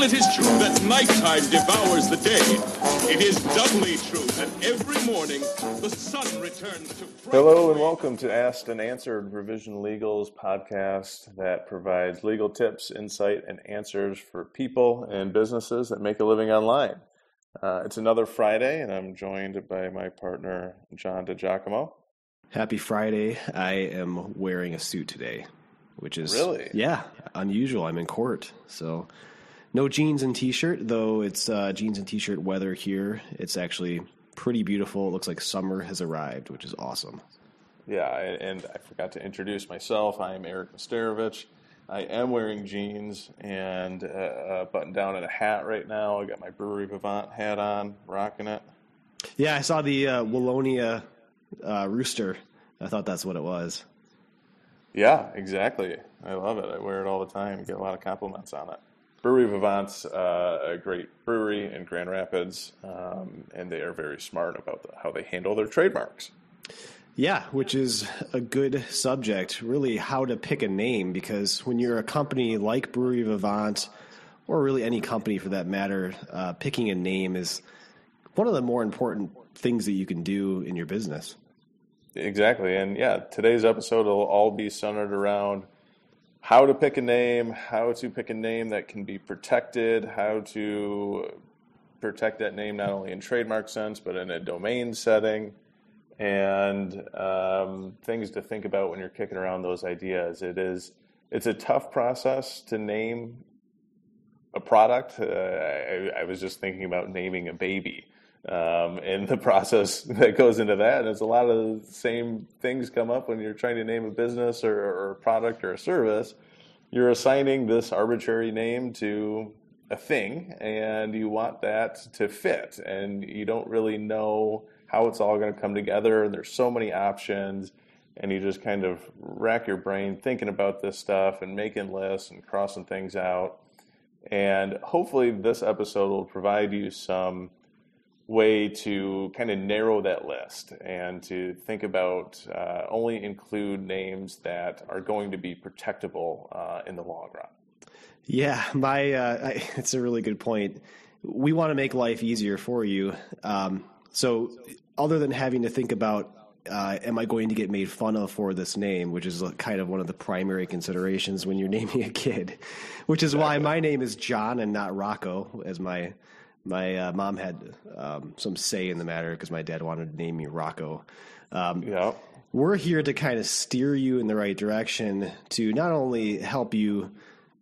While it is true that nighttime devours the day, it is doubly true that every morning the sun returns to... Hello and welcome to Asked and Answered Revision Legal's podcast that provides legal tips, insight, and answers for people and businesses that make a living online. It's another Friday, and I'm joined by my partner, John DiGiacomo. Happy Friday. I am wearing a suit today, which is... Really? Yeah, unusual. I'm in court, so... No jeans and t-shirt, though it's jeans and t-shirt weather here. It's actually pretty beautiful. It looks like summer has arrived, which is awesome. Yeah, and I forgot to introduce myself. I am Eric Misterovich. I am wearing jeans and a button-down and a hat right now. I got my Brewery Vivant hat on, rocking it. Yeah, I saw the Wallonia rooster. I thought that's what it was. Yeah, exactly. I love it. I wear it all the time. I get a lot of compliments on it. Brewery Vivant's a great brewery in Grand Rapids, and they are very smart about how they handle their trademarks. Yeah, which is a good subject, really how to pick a name, because when you're a company like Brewery Vivant, or really any company for that matter, picking a name is one of the more important things that you can do in your business. Exactly, and yeah, today's episode will all be centered around how to pick a name, how to pick a name that can be protected, how to protect that name not only in trademark sense, but in a domain setting, and things to think about when you're kicking around those ideas. It's a tough process to name a product. I was just thinking about naming a baby, and the process that goes into that. It's a lot of the same things come up when you're trying to name a business or a product or a service. You're assigning this arbitrary name to a thing, and you want that to fit, and you don't really know how it's all going to come together. And there's so many options, and you just kind of rack your brain thinking about this stuff and making lists and crossing things out. And hopefully this episode will provide you some way to kind of narrow that list and to think about only include names that are going to be protectable in the long run. Yeah, it's a really good point. We want to make life easier for you. So other than having to think about, am I going to get made fun of for this name, which is kind of one of the primary considerations when you're naming a kid, which is why my name is John and not Rocco, as my mom had some say in the matter because my dad wanted to name me Rocco. Yeah. We're here to kind of steer you in the right direction to not only help you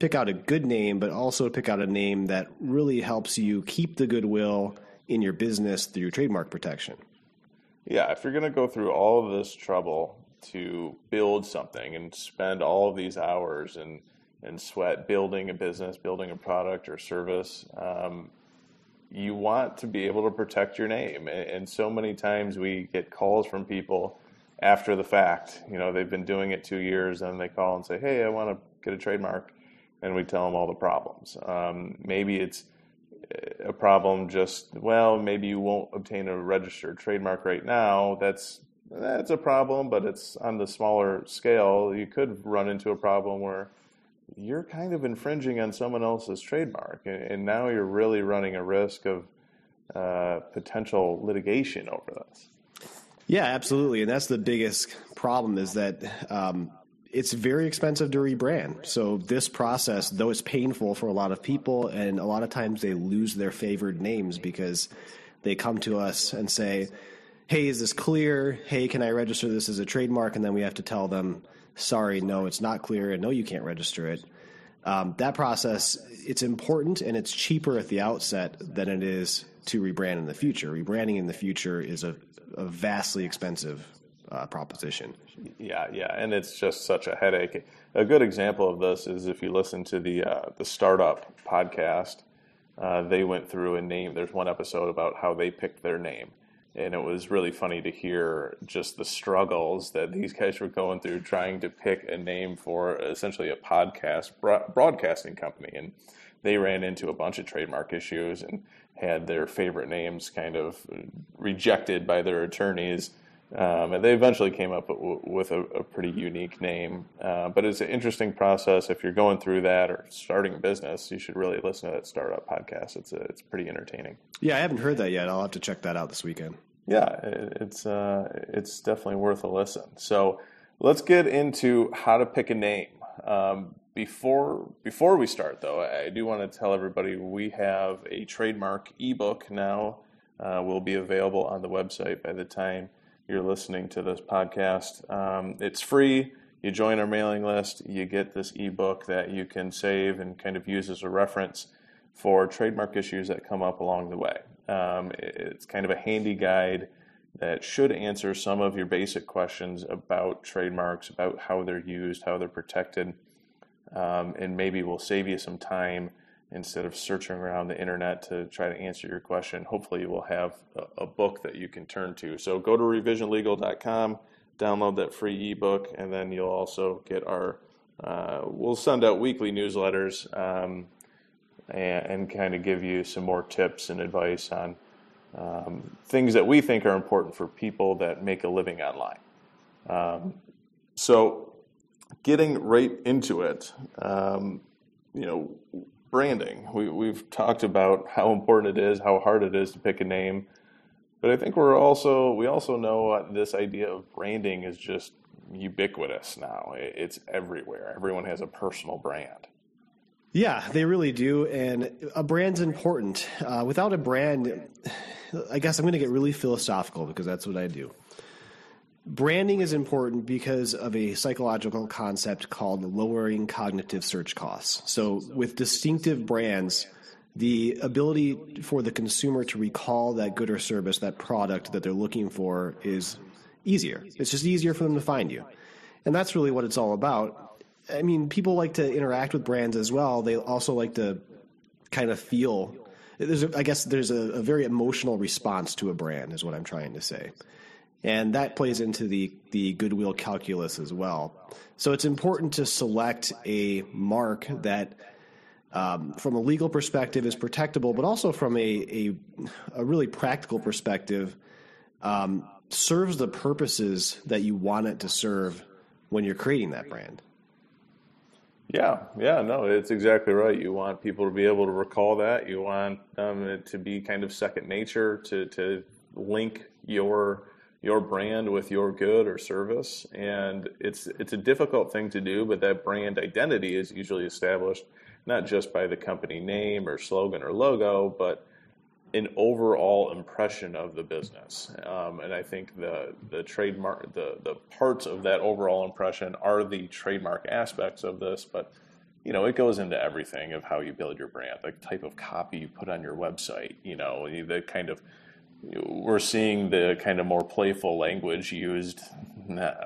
pick out a good name, but also pick out a name that really helps you keep the goodwill in your business through trademark protection. Yeah, if you're going to go through all of this trouble to build something and spend all of these hours and sweat building a business, building a product or service, you want to be able to protect your name. And so many times we get calls from people after the fact. You know, they've been doing it 2 years, and they call and say, hey, I want to get a trademark, and we tell them all the problems. Maybe it's a problem just, well, maybe you won't obtain a registered trademark right now. That's a problem, but it's on the smaller scale. You could run into a problem where you're kind of infringing on someone else's trademark, and now you're really running a risk of potential litigation over this. Yeah, absolutely, and that's the biggest problem is that it's very expensive to rebrand. So this process, though it's painful for a lot of people, and a lot of times they lose their favored names because they come to us and say, hey, is this clear? Hey, can I register this as a trademark? And then we have to tell them, sorry, no, it's not clear, and no, you can't register it. That process, it's important, and it's cheaper at the outset than it is to rebrand in the future. Rebranding in the future is a vastly expensive proposition. Yeah, and it's just such a headache. A good example of this is if you listen to the Startup podcast, they went through a name. There's one episode about how they picked their name. And it was really funny to hear just the struggles that these guys were going through trying to pick a name for essentially a podcast broadcasting company. And they ran into a bunch of trademark issues and had their favorite names kind of rejected by their attorneys And they eventually came up with a pretty unique name. But it's an interesting process. If you're going through that or starting a business, you should really listen to that Startup podcast. It's pretty entertaining. Yeah, I haven't heard that yet. I'll have to check that out this weekend. Yeah, it's definitely worth a listen. So let's get into how to pick a name. Before we start, though, I do want to tell everybody we have a trademark ebook now. Will be available on the website by the time you're listening to this podcast. It's free. You join our mailing list, you get this ebook that you can save and kind of use as a reference for trademark issues that come up along the way. It's kind of a handy guide that should answer some of your basic questions about trademarks, about how they're used, how they're protected, and maybe will save you some time instead of searching around the internet to try to answer your question. Hopefully you will have a book that you can turn to. So go to revisionlegal.com, download that free ebook, and then you'll also get our, we'll send out weekly newsletters and kind of give you some more tips and advice on things that we think are important for people that make a living online. So getting right into it, branding. We've talked about how important it is, how hard it is to pick a name, but I think we also know this idea of branding is just ubiquitous now. It's everywhere. Everyone has a personal brand. Yeah, they really do, and a brand's important. Without a brand, I guess I'm going to get really philosophical because that's what I do. Branding is important because of a psychological concept called lowering cognitive search costs. So with distinctive brands, the ability for the consumer to recall that good or service, that product that they're looking for is easier. It's just easier for them to find you. And that's really what it's all about. I mean, people like to interact with brands as well. They also like to kind of feel – there's a very emotional response to a brand is what I'm trying to say. And that plays into the goodwill calculus as well. So it's important to select a mark that, from a legal perspective, is protectable, but also from a really practical perspective, serves the purposes that you want it to serve when you're creating that brand. Yeah, no, it's exactly right. You want people to be able to recall that. You want it to be kind of second nature to link your brand with your good or service. And it's a difficult thing to do, but that brand identity is usually established not just by the company name or slogan or logo, but an overall impression of the business. And I think the trademark, the parts of that overall impression are the trademark aspects of this, but it goes into everything of how you build your brand, the type of copy you put on your website, we're seeing the kind of more playful language used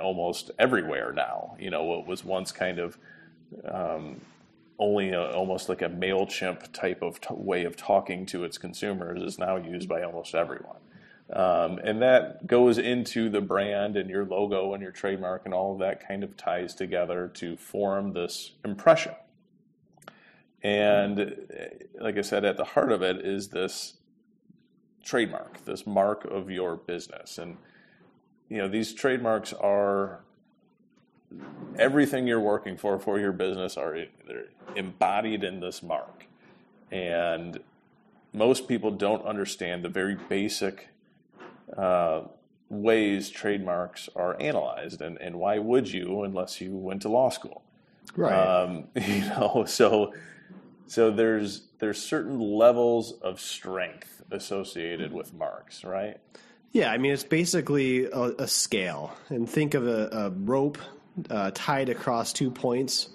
almost everywhere now. What was once kind of almost like a MailChimp type of way of talking to its consumers is now used by almost everyone. And that goes into the brand and your logo and your trademark, and all of that kind of ties together to form this impression. And like I said, at the heart of it is this trademark, this mark of your business. And these trademarks are everything you're working for your business. They're embodied in this mark. And most people don't understand the very basic ways trademarks are analyzed, and why would you unless you went to law school? Right. So there's certain levels of strength associated with marks, right? Yeah, it's basically a scale. And think of a rope tied across two points.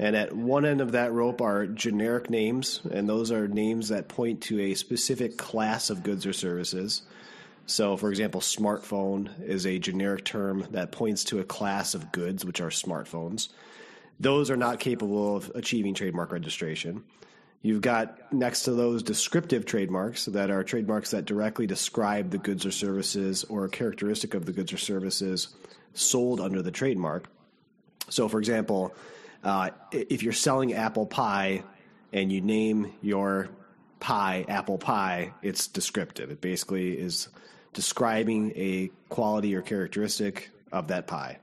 And at one end of that rope are generic names, and those are names that point to a specific class of goods or services. So, for example, smartphone is a generic term that points to a class of goods, which are smartphones. Those are not capable of achieving trademark registration. You've got next to those descriptive trademarks that are trademarks that directly describe the goods or services or a characteristic of the goods or services sold under the trademark. So, for example, if you're selling apple pie and you name your pie apple pie, it's descriptive. It basically is describing a quality or characteristic of that pie.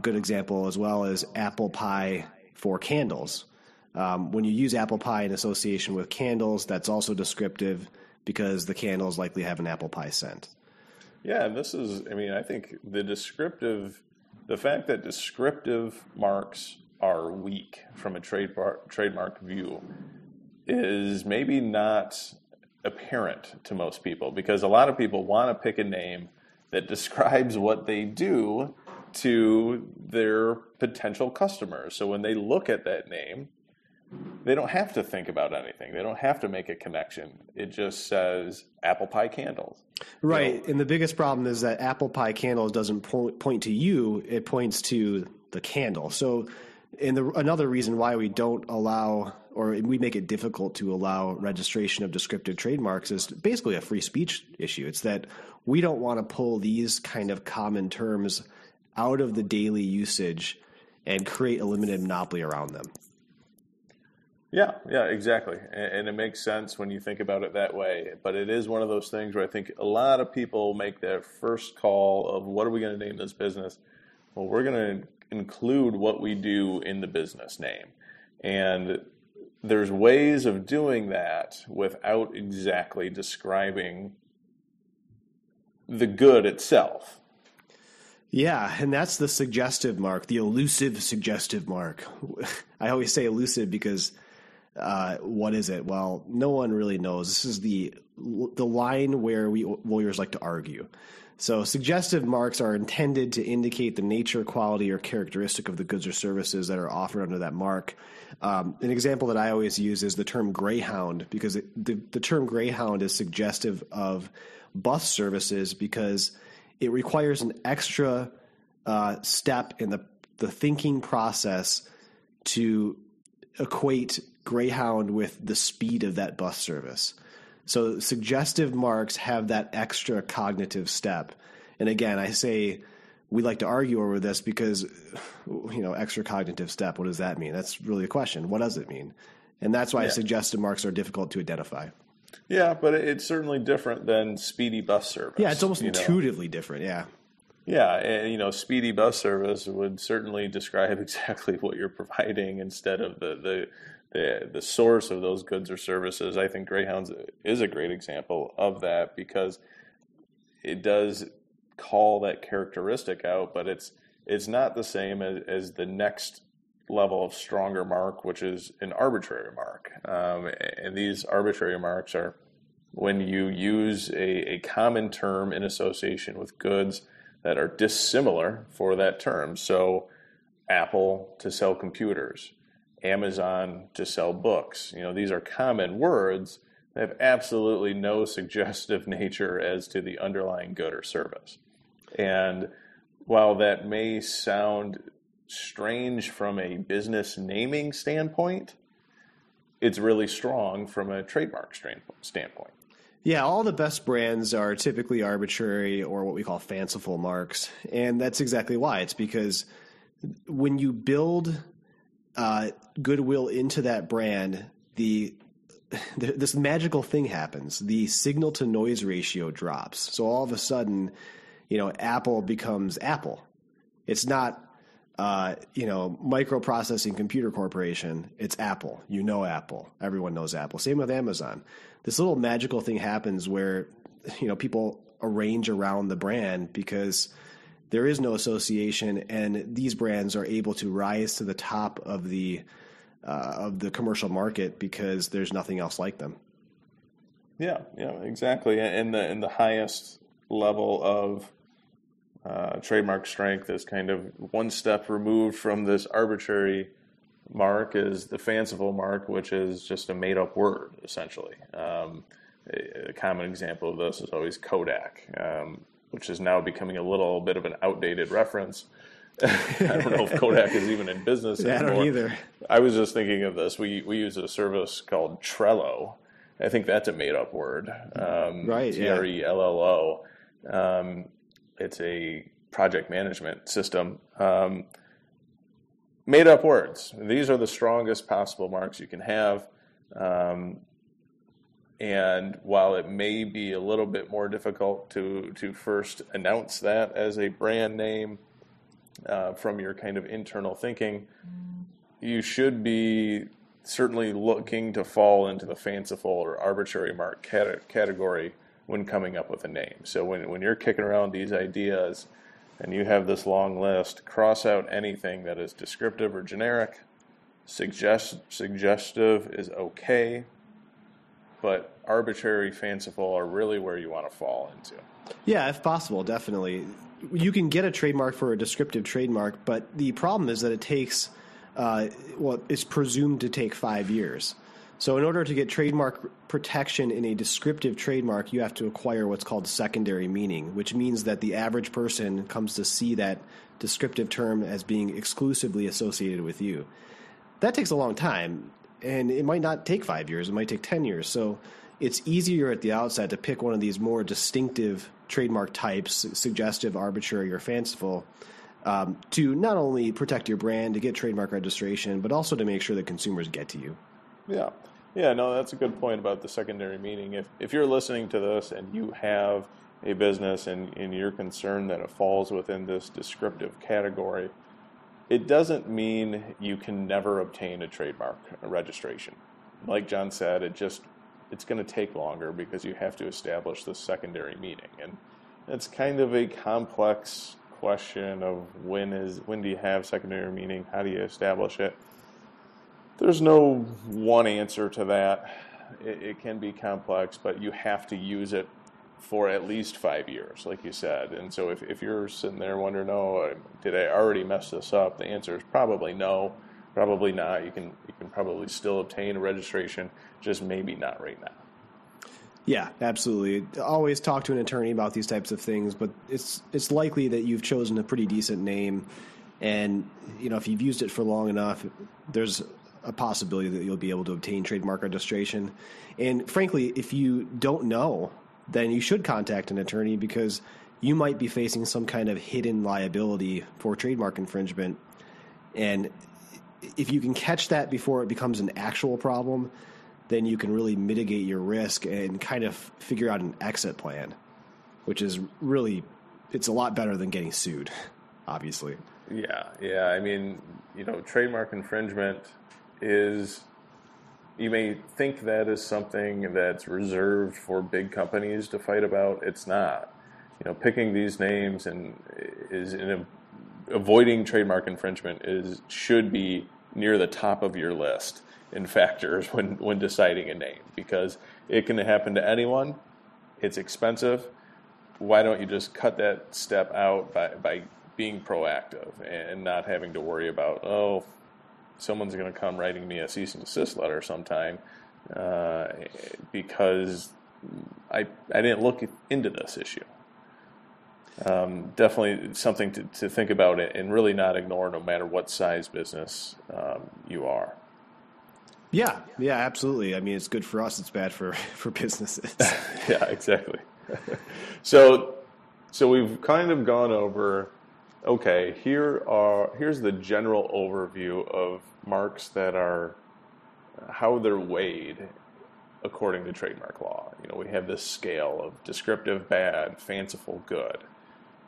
Good example as well is apple pie for candles. When you use apple pie in association with candles, that's also descriptive because the candles likely have an apple pie scent. Yeah, and this is, I mean, I think the fact that descriptive marks are weak from a trademark view is maybe not apparent to most people, because a lot of people want to pick a name that describes what they do to their potential customers. So when they look at that name, they don't have to think about anything. They don't have to make a connection. It just says apple pie candles. Right. You know? And the biggest problem is that apple pie candles doesn't point to you. It points to the candle. So another reason why we don't allow, or we make it difficult to allow, registration of descriptive trademarks is basically a free speech issue. It's that we don't want to pull these kind of common terms out of the daily usage and create a limited monopoly around them. Yeah, exactly. And it makes sense when you think about it that way. But it is one of those things where I think a lot of people make their first call of, what are we going to name this business? Well, we're going to include what we do in the business name. And there's ways of doing that without exactly describing the good itself. Yeah, and that's the suggestive mark, the elusive suggestive mark. I always say elusive because what is it? Well, no one really knows. This is the line where we lawyers like to argue. So suggestive marks are intended to indicate the nature, quality, or characteristic of the goods or services that are offered under that mark. An example that I always use is the term Greyhound, because the term Greyhound is suggestive of bus services because it requires an extra step in the thinking process to equate Greyhound with the speed of that bus service. So suggestive marks have that extra cognitive step. And again, I say we like to argue over this because, you know, extra cognitive step, what does that mean? That's really a question. What does it mean? And that's why suggestive marks are difficult to identify. Yeah, but it's certainly different than speedy bus service. Yeah, it's almost intuitively different, yeah. Yeah, and, speedy bus service would certainly describe exactly what you're providing instead of the source of those goods or services. I think Greyhound is a great example of that because it does call that characteristic out, but it's not the same as the next level of stronger mark, which is an arbitrary mark. And these arbitrary marks are when you use a common term in association with goods that are dissimilar for that term. So Apple to sell computers, Amazon to sell books. These are common words that have absolutely no suggestive nature as to the underlying good or service. And while that may sound strange from a business naming standpoint, it's really strong from a trademark standpoint. Yeah, all the best brands are typically arbitrary or what we call fanciful marks. And that's exactly why. It's because when you build goodwill into that brand, this magical thing happens. The signal to noise ratio drops. So all of a sudden, Apple becomes Apple. It's not Microprocessing Computer Corporation, it's Apple. Apple. Everyone knows Apple. Same with Amazon. This little magical thing happens where, people arrange around the brand because there is no association, and these brands are able to rise to the top of the commercial market because there's nothing else like them. Yeah, exactly. And the highest level of trademark strength is kind of one step removed from this arbitrary mark is the fanciful mark, which is just a made-up word, essentially. A common example of this is always Kodak, which is now becoming a little bit of an outdated reference. I don't know if Kodak is even in business anymore. I don't either. I was just thinking of this. We use a service called Trello. I think that's a made-up word. Right, Trello. It's a project management system. Made up words. These are the strongest possible marks you can have. And while it may be a little bit more difficult to first announce that as a brand name from your kind of internal thinking, you should be certainly looking to fall into the fanciful or arbitrary mark category when coming up with a name. So when you're kicking around these ideas and you have this long list, cross out anything that is descriptive or generic. Suggestive is okay, but arbitrary, fanciful are really where you want to fall into. Yeah, if possible, definitely. You can get a trademark for a descriptive trademark, but the problem is that it takes, it's presumed to take 5 years. So in order to get trademark protection in a descriptive trademark, you have to acquire what's called secondary meaning, which means that the average person comes to see that descriptive term as being exclusively associated with you. That takes a long time, and it might not take 5 years. It might take 10 years. So it's easier at the outset to pick one of these more distinctive trademark types, suggestive, arbitrary, or fanciful, to not only protect your brand, to get trademark registration, but also to make sure that consumers get to you. Yeah. Yeah, no, that's a good point about the secondary meaning. If you're listening to this and you have a business and you're concerned that it falls within this descriptive category, it doesn't mean you can never obtain a trademark registration. Like John said, it's going to take longer because you have to establish the secondary meaning. And it's kind of a complex question of when do you have secondary meaning? How do you establish it? There's no one answer to that. It can be complex, but you have to use it for at least 5 years, like you said. And so if you're sitting there wondering, oh, did I already mess this up? The answer is probably no, probably not. You can probably still obtain a registration, just maybe not right now. Yeah, absolutely. Always talk to an attorney about these types of things, but it's likely that you've chosen a pretty decent name. And, you know, if you've used it for long enough, there's a possibility that you'll be able to obtain trademark registration. And frankly, if you don't know, then you should contact an attorney because you might be facing some kind of hidden liability for trademark infringement. And if you can catch that before it becomes an actual problem, then you can really mitigate your risk and kind of figure out an exit plan, which is really, it's a lot better than getting sued, obviously. Yeah. I mean, you know, trademark infringement is... You may think that is something that's reserved for big companies to fight about. It's not. You know, picking these names and avoiding trademark infringement should be near the top of your list in factors when deciding a name because it can happen to anyone. It's expensive. Why don't you just cut that step out by being proactive and not having to worry about someone's going to come writing me a cease and desist letter sometime because I didn't look into this issue. Definitely something to think about it and really not ignore no matter what size business you are. Yeah, absolutely. I mean, it's good for us. It's bad for businesses. Yeah, exactly. So we've kind of gone over... Okay, here's the general overview of marks that are how they're weighed according to trademark law. You know, we have this scale of descriptive bad, fanciful good.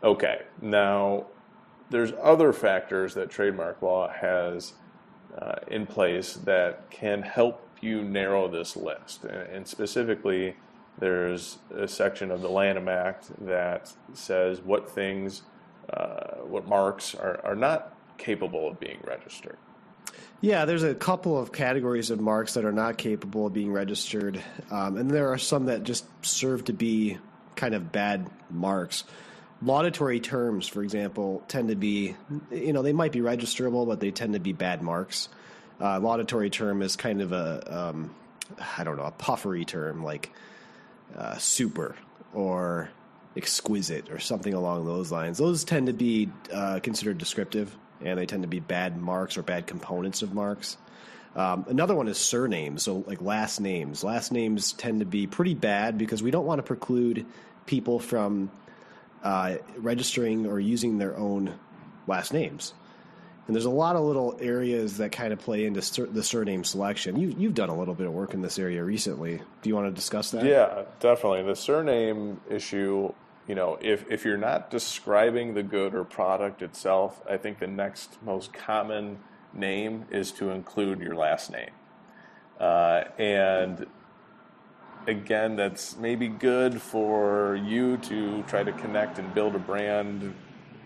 Okay, now there's other factors that trademark law has in place that can help you narrow this list, and specifically, there's a section of the Lanham Act that says what things. What marks are not capable of being registered? Yeah, there's a couple of categories of marks that are not capable of being registered, and there are some that just serve to be kind of bad marks. Laudatory terms, for example, tend to be, you know, they might be registerable, but they tend to be bad marks. Laudatory term is kind of a puffery term like super or exquisite or something along those lines. Those tend to be considered descriptive, and they tend to be bad marks or bad components of marks. Another one is surnames, so like last names. Last names tend to be pretty bad because we don't want to preclude people from registering or using their own last names. And there's a lot of little areas that kind of play into the surname selection. You've done a little bit of work in this area recently. Do you want to discuss that? Yeah, definitely. The surname issue, you know, if you're not describing the good or product itself, I think the next most common name is to include your last name. And again, that's maybe good for you to try to connect and build a brand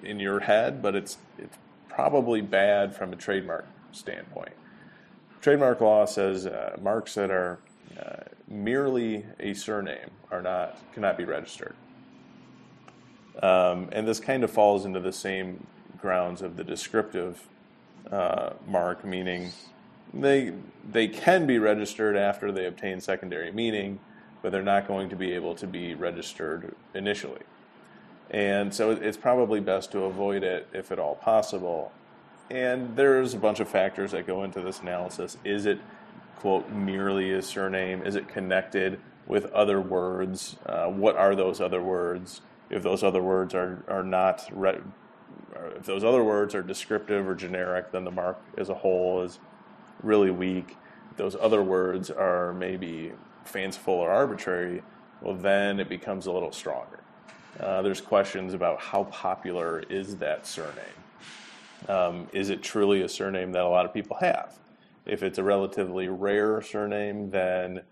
in your head, but it's probably bad from a trademark standpoint. Trademark law says marks that are merely a surname cannot be registered. And this kind of falls into the same grounds of the descriptive mark, meaning they can be registered after they obtain secondary meaning, but they're not going to be able to be registered initially. And so it's probably best to avoid it if at all possible. And there's a bunch of factors that go into this analysis. Is it, quote, merely a surname? Is it connected with other words? What are those other words? If those other words if those other words are descriptive or generic, then the mark as a whole is really weak. If those other words are maybe fanciful or arbitrary, well, then it becomes a little stronger. There's questions about how popular is that surname. Is it truly a surname that a lot of people have? If it's a relatively rare surname, then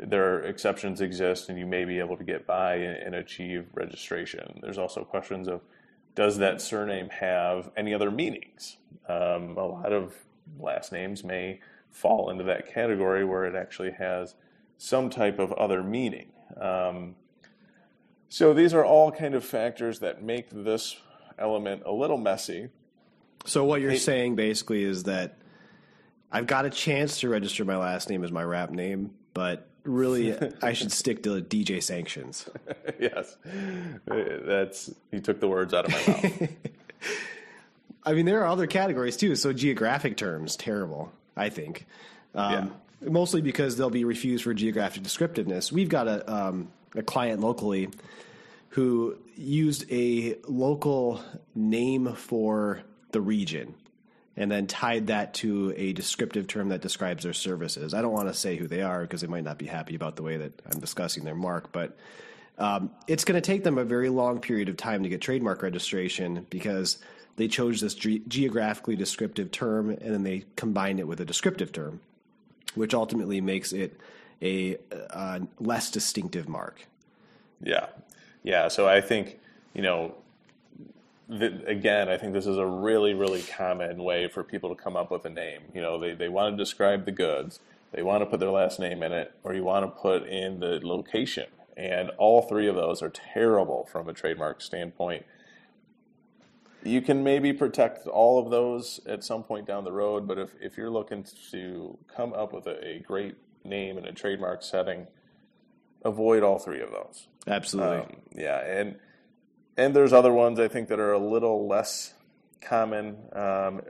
there are exceptions exist and you may be able to get by and achieve registration. There's also questions of, does that surname have any other meanings? A lot of last names may fall into that category where it actually has some type of other meaning. So these are all kind of factors that make this element a little messy. So what you're saying basically is that I've got a chance to register my last name as my rap name, but really I should stick to DJ Sanctions. Yes. You took the words out of my mouth. I mean, there are other categories too. So geographic terms, terrible, I think. Mostly because they'll be refused for geographic descriptiveness. We've got a client locally who used a local name for the region and then tied that to a descriptive term that describes their services. I don't want to say who they are because they might not be happy about the way that I'm discussing their mark, but it's going to take them a very long period of time to get trademark registration because they chose this geographically descriptive term and then they combined it with a descriptive term, which ultimately makes it a less distinctive mark. Yeah. So I think, you know, again, I think this is a really, really common way for people to come up with a name. You know, they want to describe the goods, they want to put their last name in it, or you want to put in the location. And all three of those are terrible from a trademark standpoint. You can maybe protect all of those at some point down the road, but if you're looking to come up with a great name in a trademark setting, avoid all three of those. Absolutely. And there's other ones I think that are a little less common,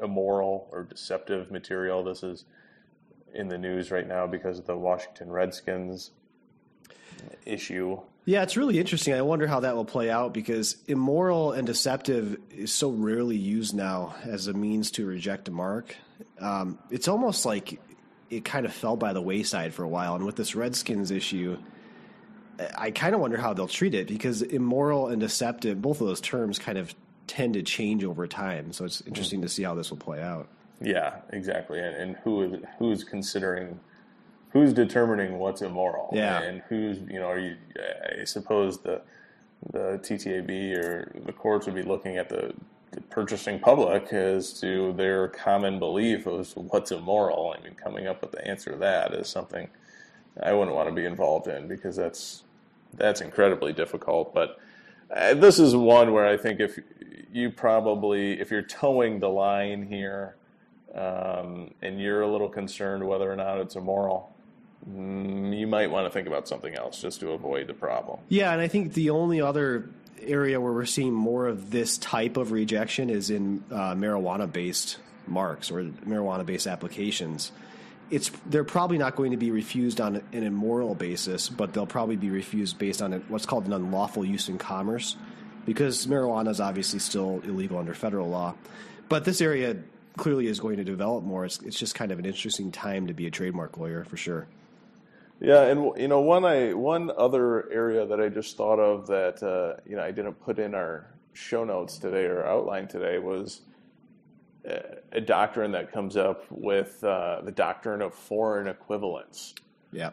immoral or deceptive material. This is in the news right now because of the Washington Redskins issue. Yeah, it's really interesting. I wonder how that will play out because immoral and deceptive is so rarely used now as a means to reject a mark. It's almost like it kind of fell by the wayside for a while. And with this Redskins issue, I kind of wonder how they'll treat it because immoral and deceptive, both of those terms kind of tend to change over time. So it's interesting to see how this will play out. Yeah, exactly. And who's considering, who's determining what's immoral? Yeah. And who's, you know, I suppose the TTAB or the courts would be looking at the purchasing public as to their common belief of what's immoral. I mean, coming up with the answer to that is something I wouldn't want to be involved in because that's incredibly difficult. But this is one where I think if you're towing the line here and you're a little concerned whether or not it's immoral, you might want to think about something else just to avoid the problem. Yeah, and I think the only other area where we're seeing more of this type of rejection is in marijuana-based marks or marijuana-based applications. They're probably not going to be refused on an immoral basis, but they'll probably be refused based on what's called an unlawful use in commerce because marijuana is obviously still illegal under federal law. But this area clearly is going to develop more. It's just kind of an interesting time to be a trademark lawyer for sure. Yeah, and you know, one other area that I just thought of that you know, I didn't put in our show notes today or outline today was a doctrine that comes up with the doctrine of foreign equivalence. Yeah,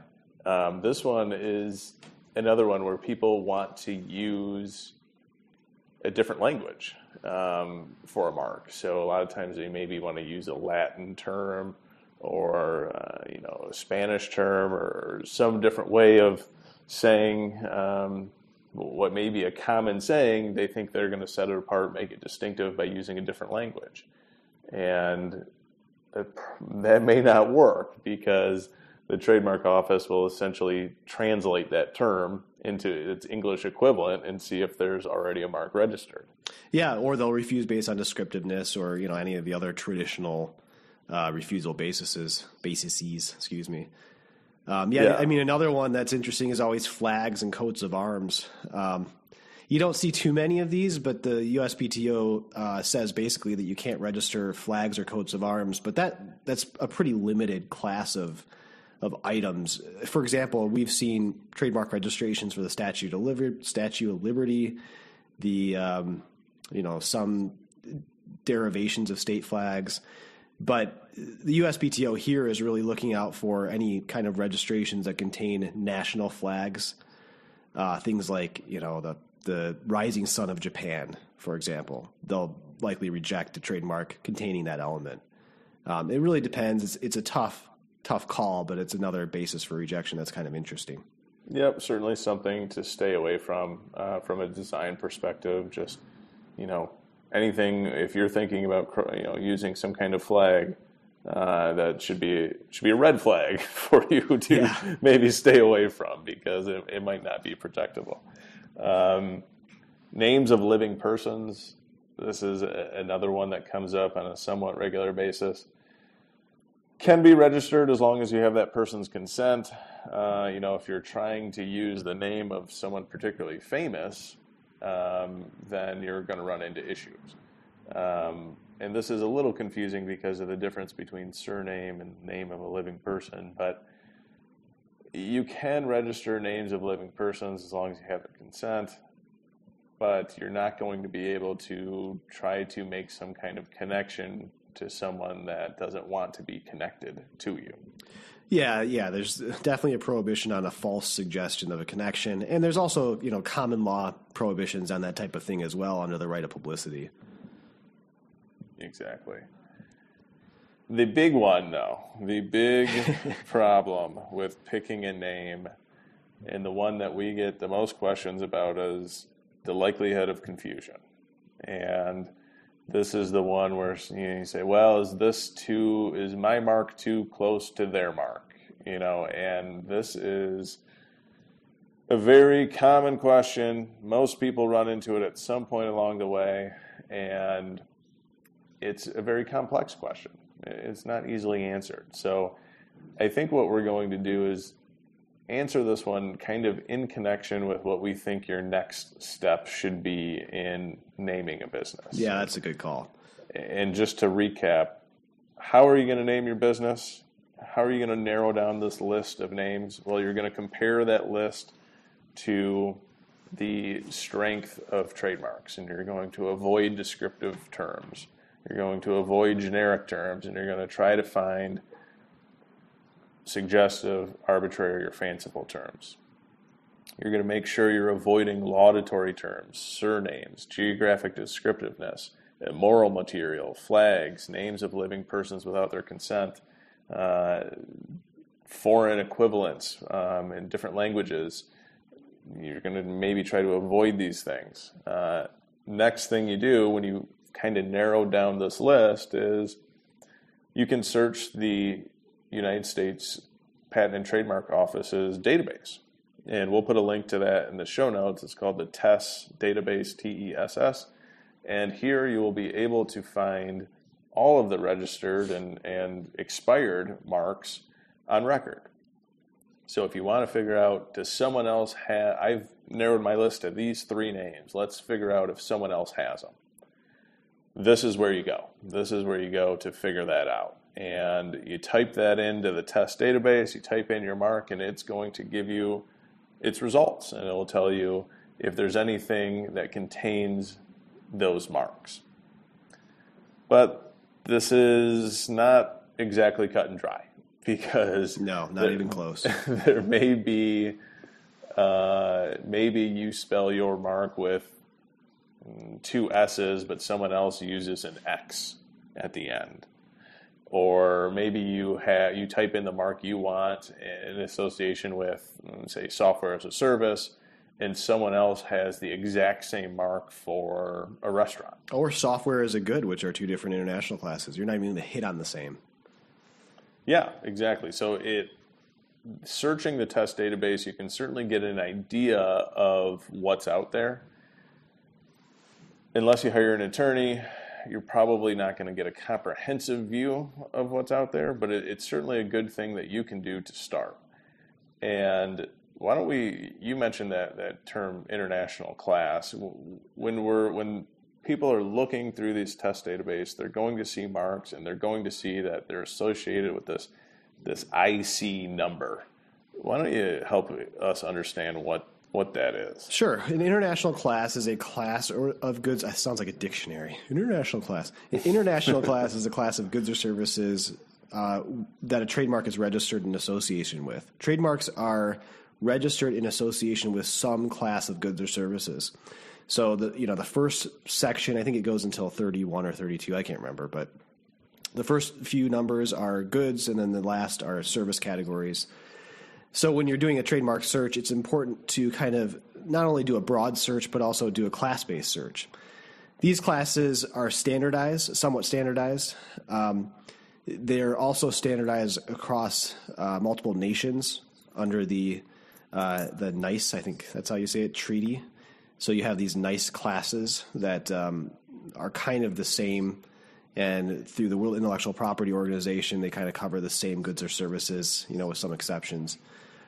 this one is another one where people want to use a different language for a mark. So a lot of times they maybe want to use a Latin term or you know, a Spanish term or some different way of saying what may be a common saying. They think they're going to set it apart, make it distinctive by using a different language. And that may not work because the trademark office will essentially translate that term into its English equivalent and see if there's already a mark registered. Yeah, or they'll refuse based on descriptiveness or, you know, any of the other traditional refusal bases, excuse me. Yeah, I mean, another one that's interesting is always flags and coats of arms. You don't see too many of these, but the USPTO says basically that you can't register flags or coats of arms, but that's a pretty limited class of items. For example, we've seen trademark registrations for the Statue of Liberty, the you know, some derivations of state flags. But the USPTO here is really looking out for any kind of registrations that contain national flags, things like, you know, the rising sun of Japan, for example. They'll likely reject a trademark containing that element. It really depends. It's a tough call, but it's another basis for rejection that's kind of interesting. Yep, certainly something to stay away from a design perspective. Just, you know, anything, if you're thinking about, you know, using some kind of flag, that should be a red flag for you to maybe stay away from because it might not be protectable. Names of living persons. This is another one that comes up on a somewhat regular basis. Can be registered as long as you have that person's consent. You know, if you're trying to use the name of someone particularly famous, then you're going to run into issues. And this is a little confusing because of the difference between surname and name of a living person, but you can register names of living persons as long as you have their consent, but you're not going to be able to try to make some kind of connection to someone that doesn't want to be connected to you. Yeah. There's definitely a prohibition on a false suggestion of a connection. And there's also, you know, common law prohibitions on that type of thing as well under the right of publicity. Exactly. The big one, though, the big problem with picking a name and the one that we get the most questions about is the likelihood of confusion. And this is the one where, you know, you say, well, is my mark too close to their mark? You know, and this is a very common question. Most people run into it at some point along the way, and it's a very complex question. It's not easily answered. So I think what we're going to do is answer this one kind of in connection with what we think your next step should be in naming a business. Yeah, that's a good call. And just to recap, how are you going to name your business? How are you going to narrow down this list of names? Well, you're going to compare that list to the strength of trademarks, and you're going to avoid descriptive terms. You're going to avoid generic terms, and you're going to try to find suggestive, arbitrary, or fanciful terms. You're going to make sure you're avoiding laudatory terms, surnames, geographic descriptiveness, immoral material, flags, names of living persons without their consent, foreign equivalents in different languages. You're going to maybe try to avoid these things. Next thing you do when you kind of narrow down this list is you can search the United States Patent and Trademark Office's database. And we'll put a link to that in the show notes. It's called the TESS database, TESS. And here you will be able to find all of the registered and expired marks on record. So if you want to figure out, does someone else have, I've narrowed my list to these three names. Let's figure out if someone else has them. this is where you go. This is where you go to figure that out. And you type that into the TESS database, you type in your mark, and it's going to give you its results. And it will tell you if there's anything that contains those marks. But this is not exactly cut and dry, because no, not even close. There may be maybe you spell your mark with two S's, but someone else uses an X at the end. Or maybe you type in the mark you want in association with, say, software as a service, and someone else has the exact same mark for a restaurant. Or software as a good, which are two different international classes. You're not even going to hit on the same. Yeah, exactly. So searching the TESS database, you can certainly get an idea of what's out there. Unless you hire an attorney, you're probably not going to get a comprehensive view of what's out there, but it's certainly a good thing that you can do to start. And why don't we? You mentioned that term international class. When people are looking through this TESS database, they're going to see marks, and they're going to see that they're associated with this IC number. Why don't you help us understand what that is? Sure. An international class is a class of goods. That sounds like a dictionary. An international class. An international class is a class of goods or services that a trademark is registered in association with. Trademarks are registered in association with some class of goods or services. So the first section, I think it goes until 31 or 32, I can't remember, but the first few numbers are goods, and then the last are service categories. So when you're doing a trademark search, it's important to kind of not only do a broad search, but also do a class-based search. These classes are standardized, somewhat standardized. They're also standardized across multiple nations under the NICE, I think that's how you say it, treaty. So you have these NICE classes that are kind of the same. And through the World Intellectual Property Organization, they kind of cover the same goods or services, with some exceptions.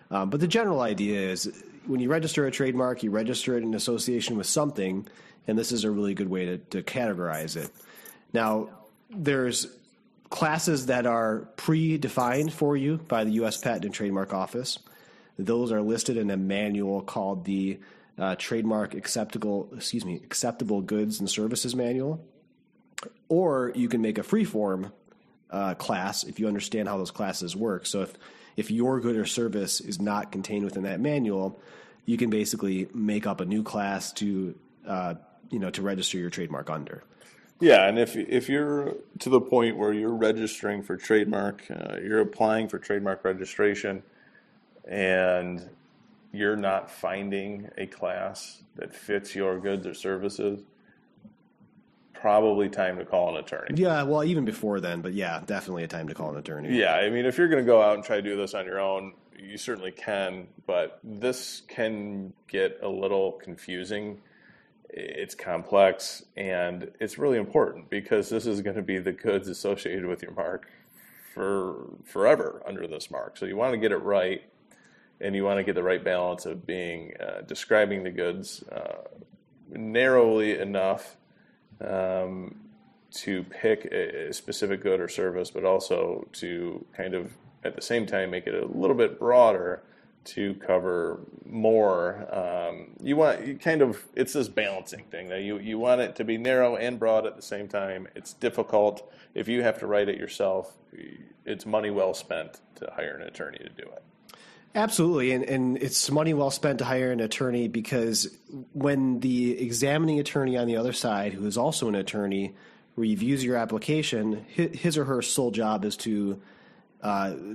But the general idea is when you register a trademark, you register it in association with something, and this is a really good way to categorize it. Now, there's classes that are predefined for you by the U.S. Patent and Trademark Office. Those are listed in a manual called the Trademark Acceptable Goods and Services Manual. Or you can make a free-form class if you understand how those classes work. So if your good or service is not contained within that manual, you can basically make up a new class to register your trademark under. Yeah, and if you're to the point where you're registering for trademark, you're applying for trademark registration, and you're not finding a class that fits your goods or services, probably time to call an attorney. Yeah, well, even before then, but yeah, definitely a time to call an attorney. Yeah, I mean, if you're going to go out and try to do this on your own, you certainly can, but this can get a little confusing. It's complex, and it's really important because this is going to be the goods associated with your mark for forever under this mark. So you want to get it right, and you want to get the right balance of being describing the goods narrowly enough to pick a specific good or service, but also to kind of at the same time make it a little bit broader to cover more. It's this balancing thing that you want it to be narrow and broad at the same time. It's difficult. If you have to write it yourself, it's money well spent to hire an attorney to do it. Absolutely, and it's money well spent to hire an attorney because when the examining attorney on the other side, who is also an attorney, reviews your application, his or her sole job is to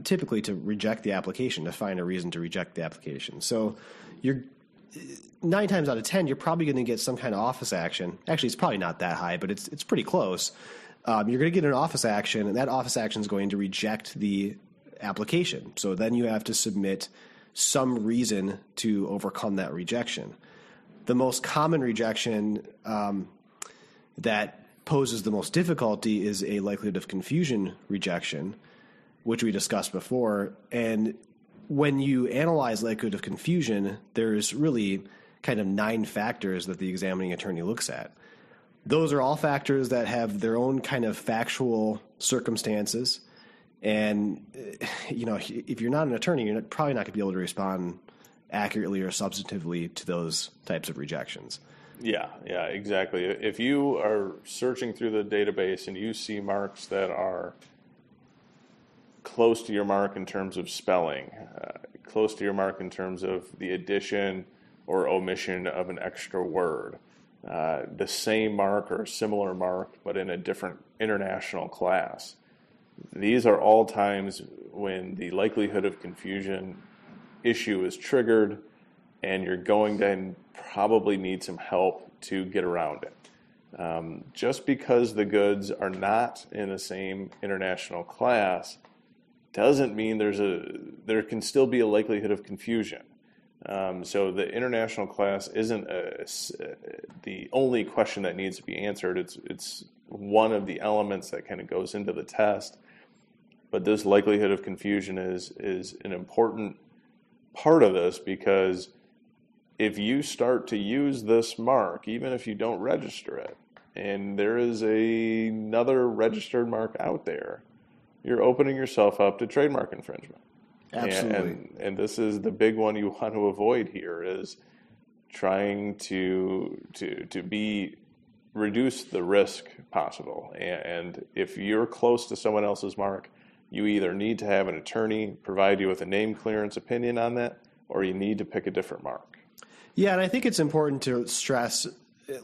typically to reject the application, to find a reason to reject the application. So you're 9 times out of 10, you're probably going to get some kind of office action. Actually, it's probably not that high, but it's pretty close. You're going to get an office action, and that office action is going to reject the application. So then you have to submit some reason to overcome that rejection. The most common rejection that poses the most difficulty is a likelihood of confusion rejection, which we discussed before. And when you analyze likelihood of confusion, there's really kind of 9 factors that the examining attorney looks at. Those are all factors that have their own kind of factual circumstances. And, you know, if you're not an attorney, you're probably not going to be able to respond accurately or substantively to those types of rejections. Yeah, exactly. If you are searching through the database and you see marks that are close to your mark in terms of spelling, close to your mark in terms of the addition or omission of an extra word, the same mark or similar mark but in a different international class. These are all times when the likelihood of confusion issue is triggered and you're going to probably need some help to get around it. Just because the goods are not in the same international class doesn't mean there can still be a likelihood of confusion. So the international class isn't the only question that needs to be answered. It's one of the elements that kind of goes into the test. But this likelihood of confusion is an important part of this, because if you start to use this mark, even if you don't register it, and there is another registered mark out there, you're opening yourself up to trademark infringement. Absolutely. And this is the big one you want to avoid here, is trying to reduce the risk possible. And if you're close to someone else's mark, you either need to have an attorney provide you with a name clearance opinion on that, or you need to pick a different mark. Yeah, and I think it's important to stress,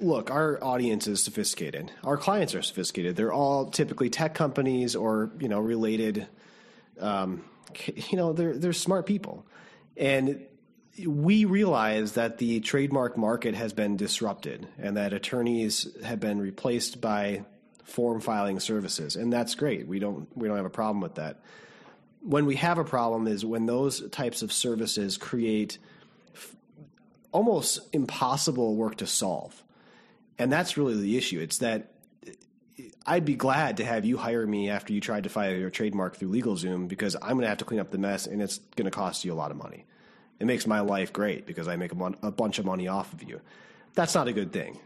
look, our audience is sophisticated. Our clients are sophisticated. They're all typically tech companies or, you know, related. You know, they're smart people. And we realize that the trademark market has been disrupted and that attorneys have been replaced by form filing services. And that's great. We don't have a problem with that. When we have a problem is when those types of services create almost impossible work to solve. And that's really the issue. It's that I'd be glad to have you hire me after you tried to file your trademark through LegalZoom, because I'm going to have to clean up the mess and it's going to cost you a lot of money. It makes my life great because I make a bunch of money off of you. That's not a good thing.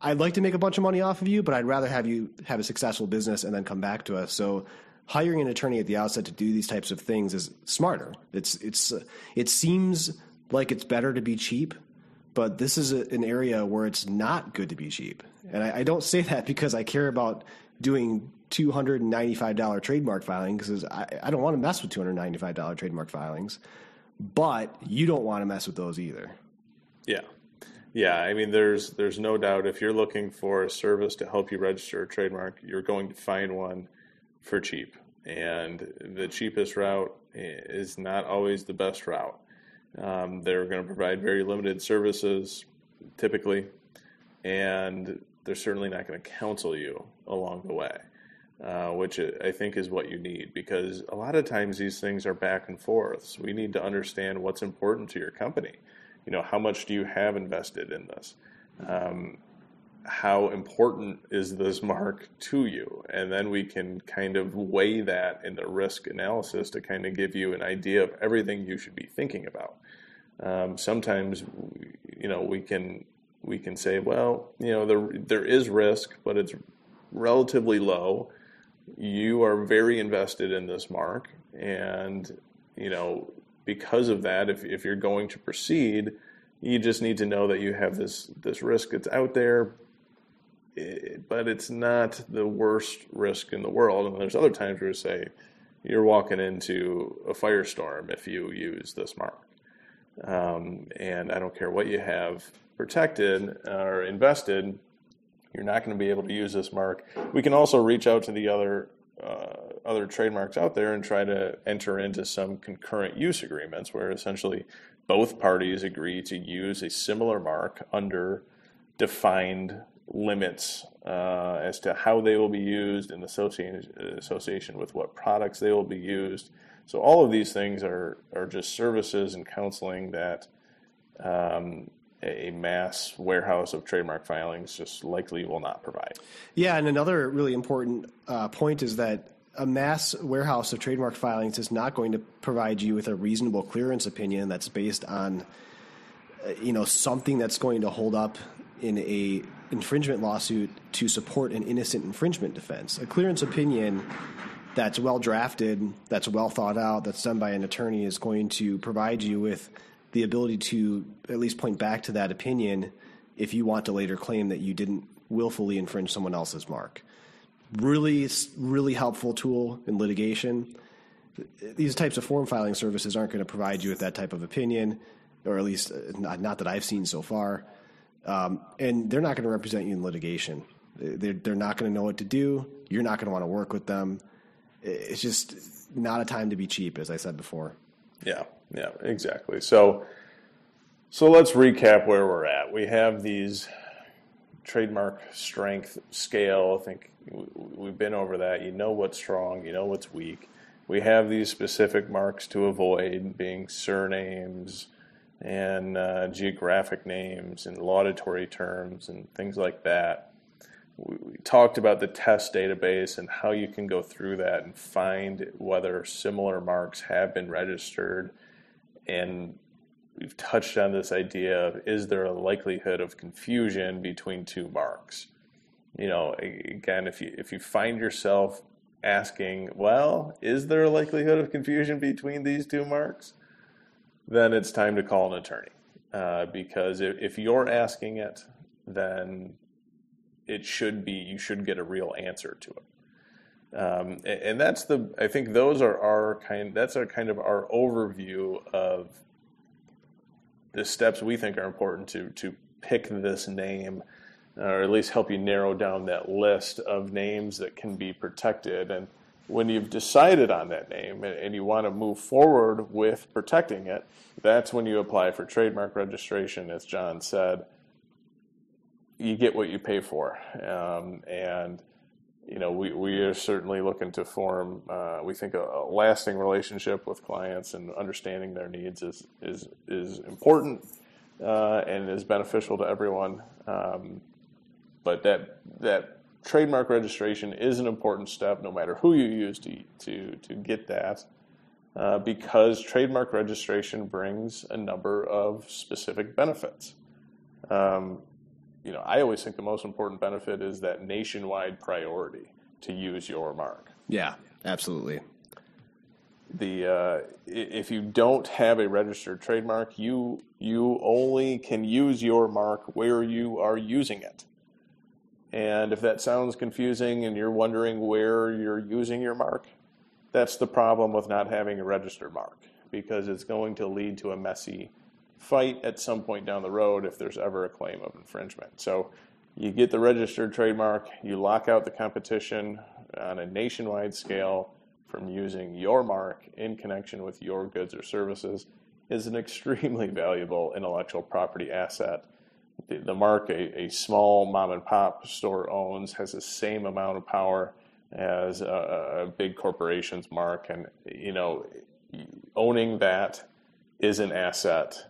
I'd like to make a bunch of money off of you, but I'd rather have you have a successful business and then come back to us. So hiring an attorney at the outset to do these types of things is smarter. It seems like it's better to be cheap, but this is an area where it's not good to be cheap. And I don't say that because I care about doing $295 trademark filing, because I don't want to mess with $295 trademark filings, but you don't want to mess with those either. Yeah. I mean, there's no doubt if you're looking for a service to help you register a trademark, you're going to find one for cheap. And the cheapest route is not always the best route. They're going to provide very limited services, typically, and they're certainly not going to counsel you along the way, which I think is what you need, because a lot of times these things are back and forth. So we need to understand what's important to your company. You know, how much do you have invested in this? How important is this mark to you? And then we can kind of weigh that in the risk analysis to kind of give you an idea of everything you should be thinking about. Sometimes, you know, we can say, well, you know, there is risk, but it's relatively low. You are very invested in this mark. And, you know, because of that, if you're going to proceed, you just need to know that you have this risk that's out there, but it's not the worst risk in the world. And there's other times where we say, you're walking into a firestorm if you use this mark. And I don't care what you have protected or invested, you're not going to be able to use this mark. We can also reach out to the other trademarks out there and try to enter into some concurrent use agreements where essentially both parties agree to use a similar mark under defined limits as to how they will be used in association with what products they will be used. So all of these things are just services and counseling that a mass warehouse of trademark filings just likely will not provide. Yeah, and another really important point is that a mass warehouse of trademark filings is not going to provide you with a reasonable clearance opinion that's based on, you know, something that's going to hold up in a infringement lawsuit to support an innocent infringement defense. A clearance opinion that's well drafted, that's well thought out, that's done by an attorney is going to provide you with the ability to at least point back to that opinion if you want to later claim that you didn't willfully infringe someone else's mark. Really, really helpful tool in litigation. These types of form filing services aren't going to provide you with that type of opinion, or at least not that I've seen so far. And they're not going to represent you in litigation. They're not going to know what to do. You're not going to want to work with them. It's just not a time to be cheap, as I said before. Yeah, exactly. So let's recap where we're at. We have these trademark strength scale. I think we've been over that. You know what's strong. You know what's weak. We have these specific marks to avoid, being surnames and geographic names and laudatory terms and things like that. We talked about the TESS database and how you can go through that and find whether similar marks have been registered. And we've touched on this idea of, is there a likelihood of confusion between two marks? You know, again, if you find yourself asking, well, is there a likelihood of confusion between these two marks? Then it's time to call an attorney. Because if you're asking it, then it should be, you should get a real answer to it. And that's the, I think those are our overview of the steps we think are important to pick this name, or at least help you narrow down that list of names that can be protected. And when you've decided on that name and you want to move forward with protecting it, that's when you apply for trademark registration. As John said, you get what you pay for. And you know, we are certainly looking to form, we think a lasting relationship with clients, and understanding their needs is important and is beneficial to everyone. But that trademark registration is an important step, no matter who you use to get that, because trademark registration brings a number of specific benefits. You know, I always think the most important benefit is that nationwide priority to use your mark. Yeah, absolutely. If you don't have a registered trademark, you only can use your mark where you are using it. And if that sounds confusing and you're wondering where you're using your mark, that's the problem with not having a registered mark, because it's going to lead to a messy fight at some point down the road if there's ever a claim of infringement. So you get the registered trademark, you lock out the competition on a nationwide scale from using your mark in connection with your goods or services, is an extremely valuable intellectual property asset. The mark a small mom-and-pop store owns has the same amount of power as a big corporation's mark. And, you know, owning that is an asset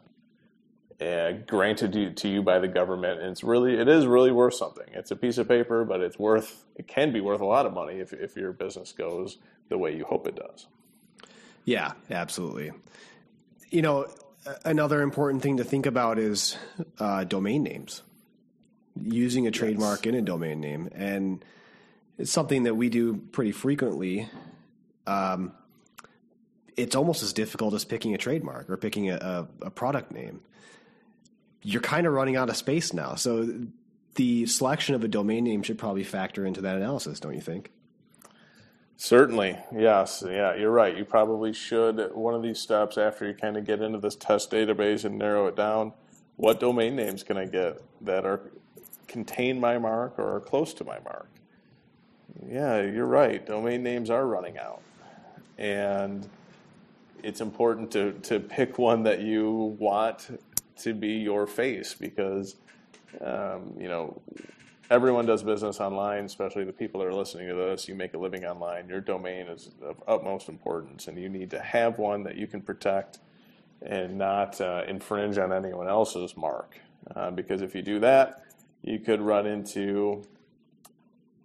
granted to you by the government. And it is really worth something. It's a piece of paper, but it can be worth a lot of money if your business goes the way you hope it does. Yeah, absolutely. You know, another important thing to think about is domain names, using a trademark in a domain name. And it's something that we do pretty frequently. It's almost as difficult as picking a trademark or picking a product name. You're kind of running out of space now. So the selection of a domain name should probably factor into that analysis, don't you think? Certainly, yes. Yeah, you're right. You probably should, at one of these steps, after you kind of get into this test database and narrow it down, what domain names can I get that contain my mark or are close to my mark? Yeah, you're right. Domain names are running out. And it's important to pick one that you want to be your face, because, you know, everyone does business online, especially the people that are listening to this. You make a living online. Your domain is of utmost importance, and you need to have one that you can protect and not infringe on anyone else's mark. Because if you do that, you could run into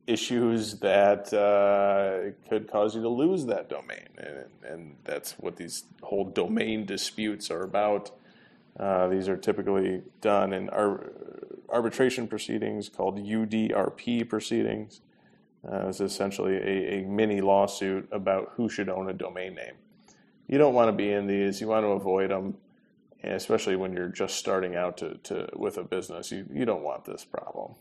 issues that could cause you to lose that domain. And that's what these whole domain disputes are about. These are typically done in our arbitration proceedings called UDRP proceedings. It's essentially a mini lawsuit about who should own a domain name. You don't want to be in these. You want to avoid them, and especially when you're just starting out with a business. You don't want this problem.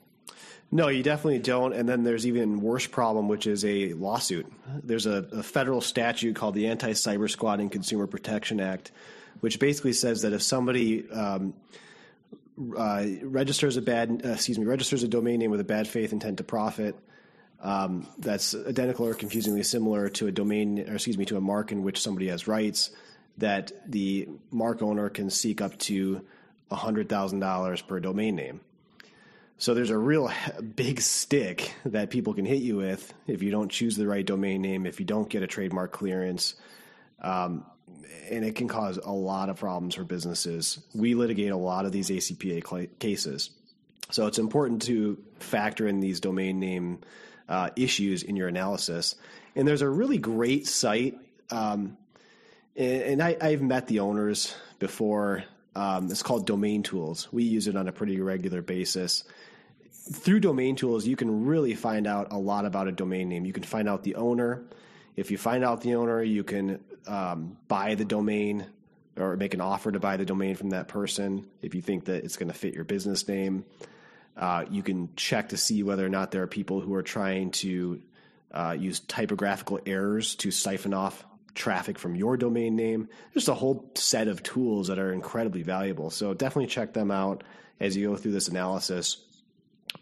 No, you definitely don't. And then there's even worse problem, which is a lawsuit. There's a federal statute called the Anti-Cyber Squatting Consumer Protection Act, which basically says that if somebody registers a domain name with a bad faith intent to profit, that's identical or confusingly similar to a to a mark in which somebody has rights, that the mark owner can seek up to $100,000 per domain name. So there's a real big stick that people can hit you with if you don't choose the right domain name, if you don't get a trademark clearance, and it can cause a lot of problems for businesses. We litigate a lot of these ACPA cases. So it's important to factor in these domain name issues in your analysis. And there's a really great site, and I've met the owners before. It's called Domain Tools. We use it on a pretty regular basis. Through Domain Tools, you can really find out a lot about a domain name. You can find out the owner. If you find out the owner, you can buy the domain or make an offer to buy the domain from that person if you think that it's going to fit your business name. You can check to see whether or not there are people who are trying to use typographical errors to siphon off traffic from your domain name. There's a whole set of tools that are incredibly valuable. So definitely check them out as you go through this analysis.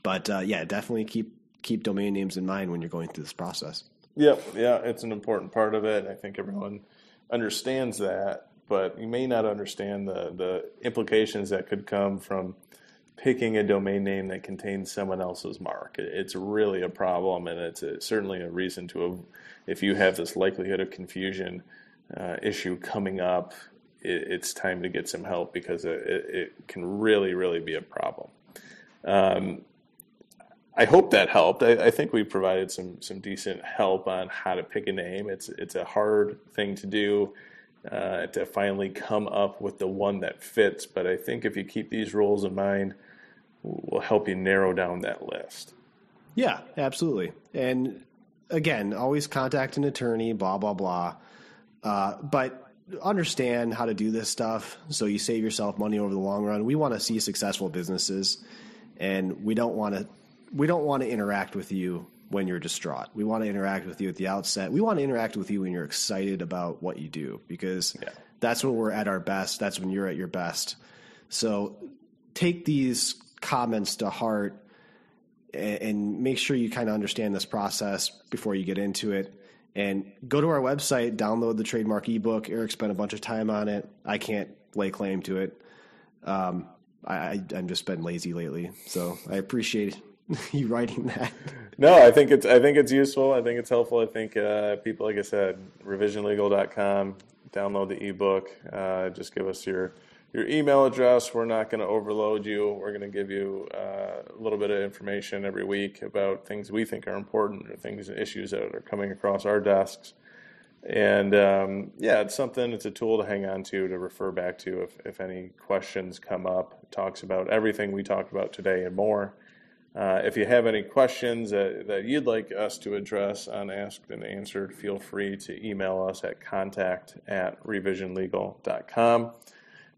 But definitely keep domain names in mind when you're going through this process. Yeah, it's an important part of it. I think everyone understands that, but you may not understand the implications that could come from picking a domain name that contains someone else's mark. It's really a problem, and it's certainly a reason to, if you have this likelihood of confusion issue coming up, it's time to get some help because it can really, really be a problem. I hope that helped. I think we provided some decent help on how to pick a name. It's a hard thing to do. To finally come up with the one that fits. But I think if you keep these rules in mind, we'll help you narrow down that list. Yeah, absolutely. And again, always contact an attorney, blah, blah, blah. But understand how to do this stuff so you save yourself money over the long run. We want to see successful businesses, and we don't want to interact with you when you're distraught. We want to interact with you at the outset. We want to interact with you when you're excited about what you do, because that's when we're at our best. That's when you're at your best. So take these comments to heart and make sure you kind of understand this process before you get into it. And go to our website, download the trademark ebook. Eric spent a bunch of time on it. I can't lay claim to it. I've just been lazy lately, so I appreciate you writing that. No, I think it's useful. I think it's helpful. I think people, like I said, revisionlegal.com, download the ebook. Just give us your email address. We're not going to overload you. We're going to give you a little bit of information every week about things we think are important or things, issues that are coming across our desks. And it's a tool to hang on to refer back to if any questions come up. It talks about everything we talked about today and more. If you have any questions that you'd like us to address on Asked and Answered, feel free to email us at contact@revisionlegal.com.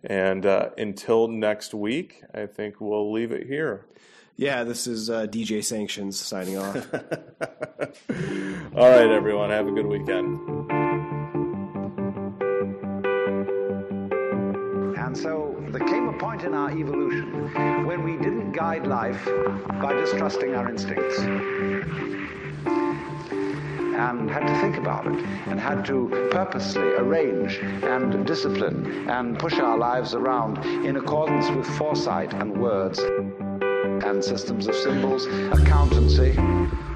And until next week, I think we'll leave it here. Yeah, this is DJ Sanctions signing off. All right, everyone. Have a good weekend. And so there came a point in our evolution when we didn't guide life by distrusting our instincts and had to think about it and had to purposely arrange and discipline and push our lives around in accordance with foresight and words and systems of symbols, accountancy.